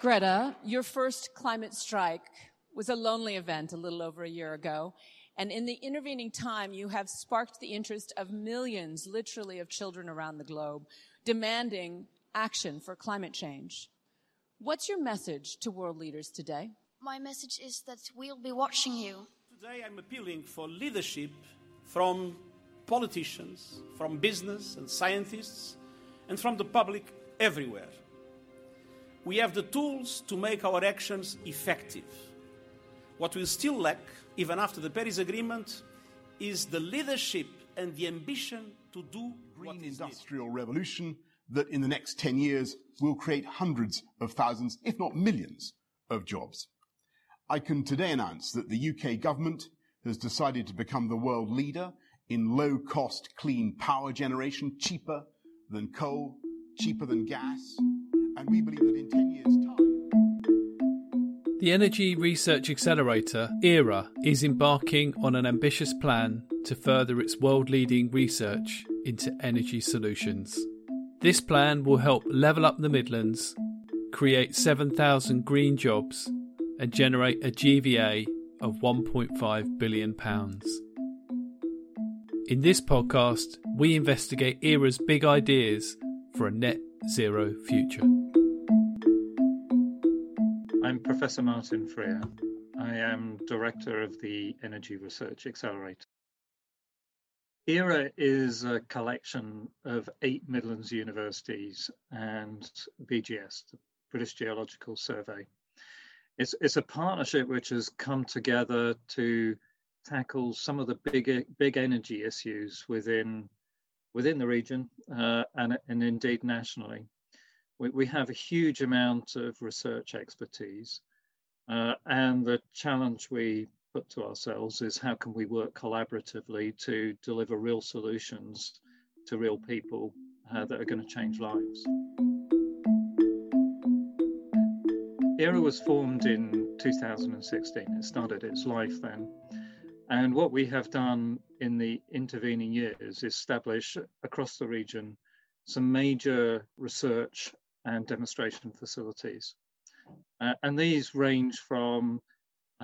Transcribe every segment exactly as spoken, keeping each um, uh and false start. Greta, your first climate strike was a lonely event a little over a year ago, and in the intervening time, you have sparked the interest of millions, literally, of children around the globe, demanding action for climate change. What's your message to world leaders today? My message is that we'll be watching you. Today, I'm appealing for leadership from politicians, from business and scientists, and from the public everywhere. We have the tools to make our actions effective. What we still lack, even after the Paris Agreement, is the leadership and the ambition to do what is needed. Green industrial revolution that in the next ten years will create hundreds of thousands, if not millions, of jobs. I can today announce that the U K government has decided to become the world leader in low-cost clean power generation, cheaper than coal, cheaper than gas, and we believe that in ten years' time... The Energy Research Accelerator, E R A, is embarking on an ambitious plan to further its world-leading research into energy solutions. This plan will help level up the Midlands, create seven thousand green jobs, and generate a G V A of one point five billion pounds. In this podcast, we investigate E R A's big ideas for a net zero future. I'm Professor Martin Freer. I am Director of the Energy Research Accelerator. E R A is a collection of eight Midlands universities and B G S, the British Geological Survey. It's, it's a partnership which has come together to tackle some of the big big energy issues within within the region uh, and, and indeed nationally. We, we have a huge amount of research expertise uh, and the challenge we put to ourselves is how can we work collaboratively to deliver real solutions to real people uh, that are going to change lives. E R A was formed in two thousand sixteen. It started its life then. And what we have done in the intervening years is establish across the region some major research and demonstration facilities. Uh, and these range from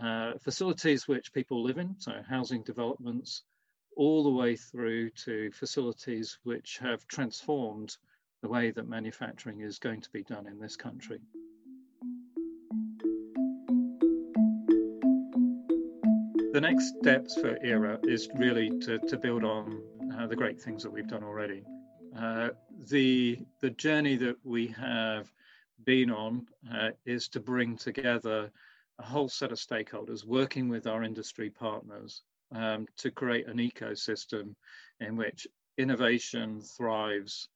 uh, facilities which people live in, so housing developments, all the way through to facilities which have transformed the way that manufacturing is going to be done in this country. The next steps for E R A is really to, to build on uh, the great things that we've done already. Uh, the, the journey that we have been on uh, is to bring together a whole set of stakeholders working with our industry partners um, to create an ecosystem in which innovation thrives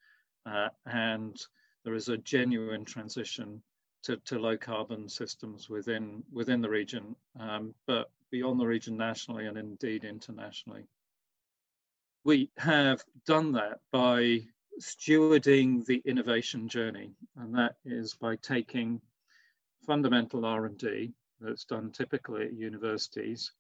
uh, and there is a genuine transition to, to low carbon systems within, within the region, um, but beyond the region nationally and indeed internationally. We have done that by stewarding the innovation journey, and that is by taking fundamental R and D that's done typically at universities,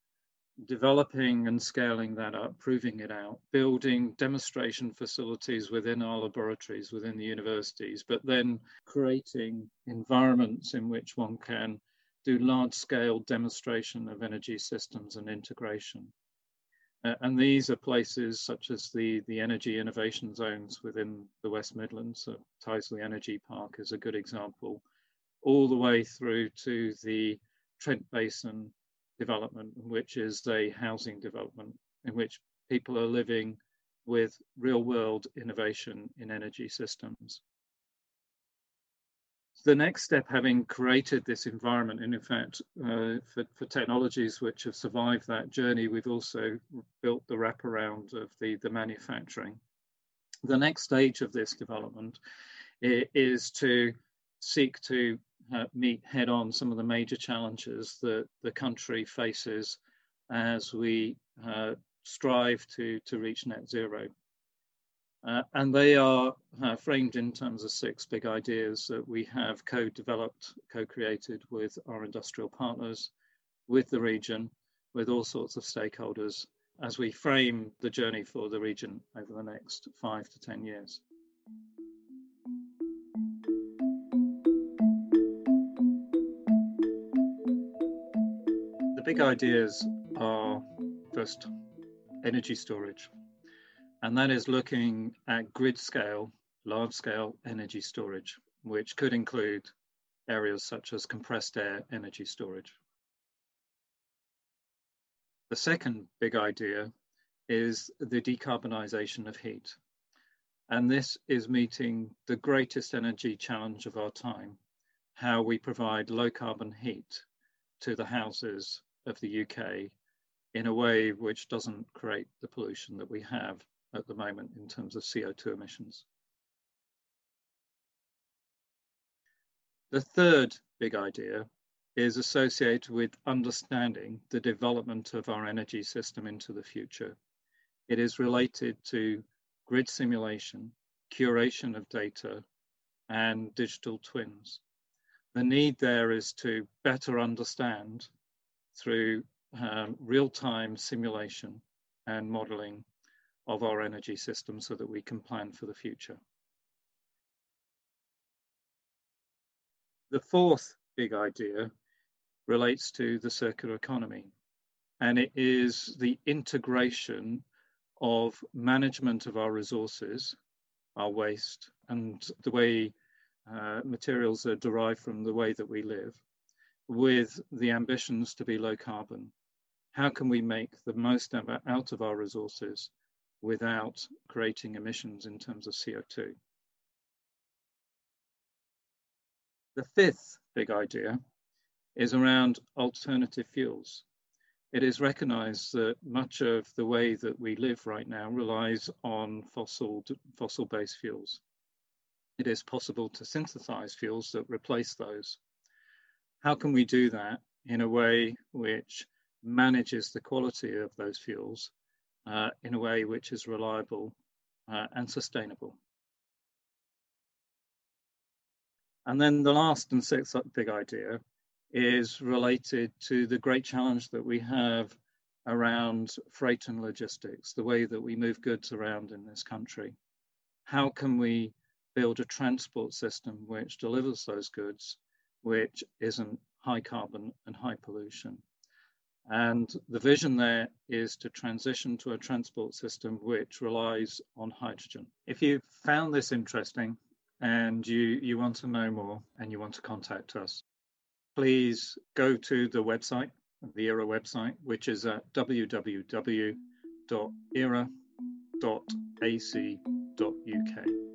developing and scaling that up, proving it out, building demonstration facilities within our laboratories, within the universities, but then creating environments in which one can do large-scale demonstration of energy systems and integration. Uh, and these are places such as the, the energy innovation zones within the West Midlands, so Tyseley Energy Park is a good example, all the way through to the Trent Basin development, which is a housing development in which people are living with real-world innovation in energy systems. The next step, having created this environment, and in fact, uh, for, for technologies which have survived that journey, we've also built the wraparound of the, the manufacturing. The next stage of this development is to seek to uh, meet head-on some of the major challenges that the country faces as we uh, strive to, to reach net zero. Uh, and they are uh, framed in terms of six big ideas that we have co-developed, co-created with our industrial partners, with the region, with all sorts of stakeholders, as we frame the journey for the region over the next five to ten years. big ideas are first energy storage, and that is looking at grid scale, large scale energy storage, which could include areas such as compressed air energy storage. The second big idea is the decarbonisation of heat. And this is meeting the greatest energy challenge of our time, how we provide low carbon heat to the houses of the U K in a way which doesn't create the pollution that we have at the moment in terms of C O two emissions. The third big idea is associated with understanding the development of our energy system into the future. It is related to grid simulation, curation of data, and digital twins. The need there is to better understand through um, real-time simulation and modelling of our energy system so that we can plan for the future. The fourth big idea relates to the circular economy, and it is the integration of management of our resources, our waste, and the way uh, materials are derived from the way that we live, with the ambitions to be low carbon. How can we make the most out of our resources without creating emissions in terms of C O two? The fifth big idea is around alternative fuels. It is recognised that much of the way that we live right now relies on fossil, fossil-based fuels. It is possible to synthesise fuels that replace those. How can we do that in a way which manages the quality of those fuels uh, in a way which is reliable uh, and sustainable? And then the last and sixth big idea is related to the great challenge that we have around freight and logistics, the way that we move goods around in this country. How can we build a transport system which delivers those goods, which isn't high carbon and high pollution? And the vision there is to transition to a transport system which relies on hydrogen. If you found this interesting and you, you want to know more and you want to contact us, please go to the website, the E R A website, which is at w w w dot e r a dot a c dot u k.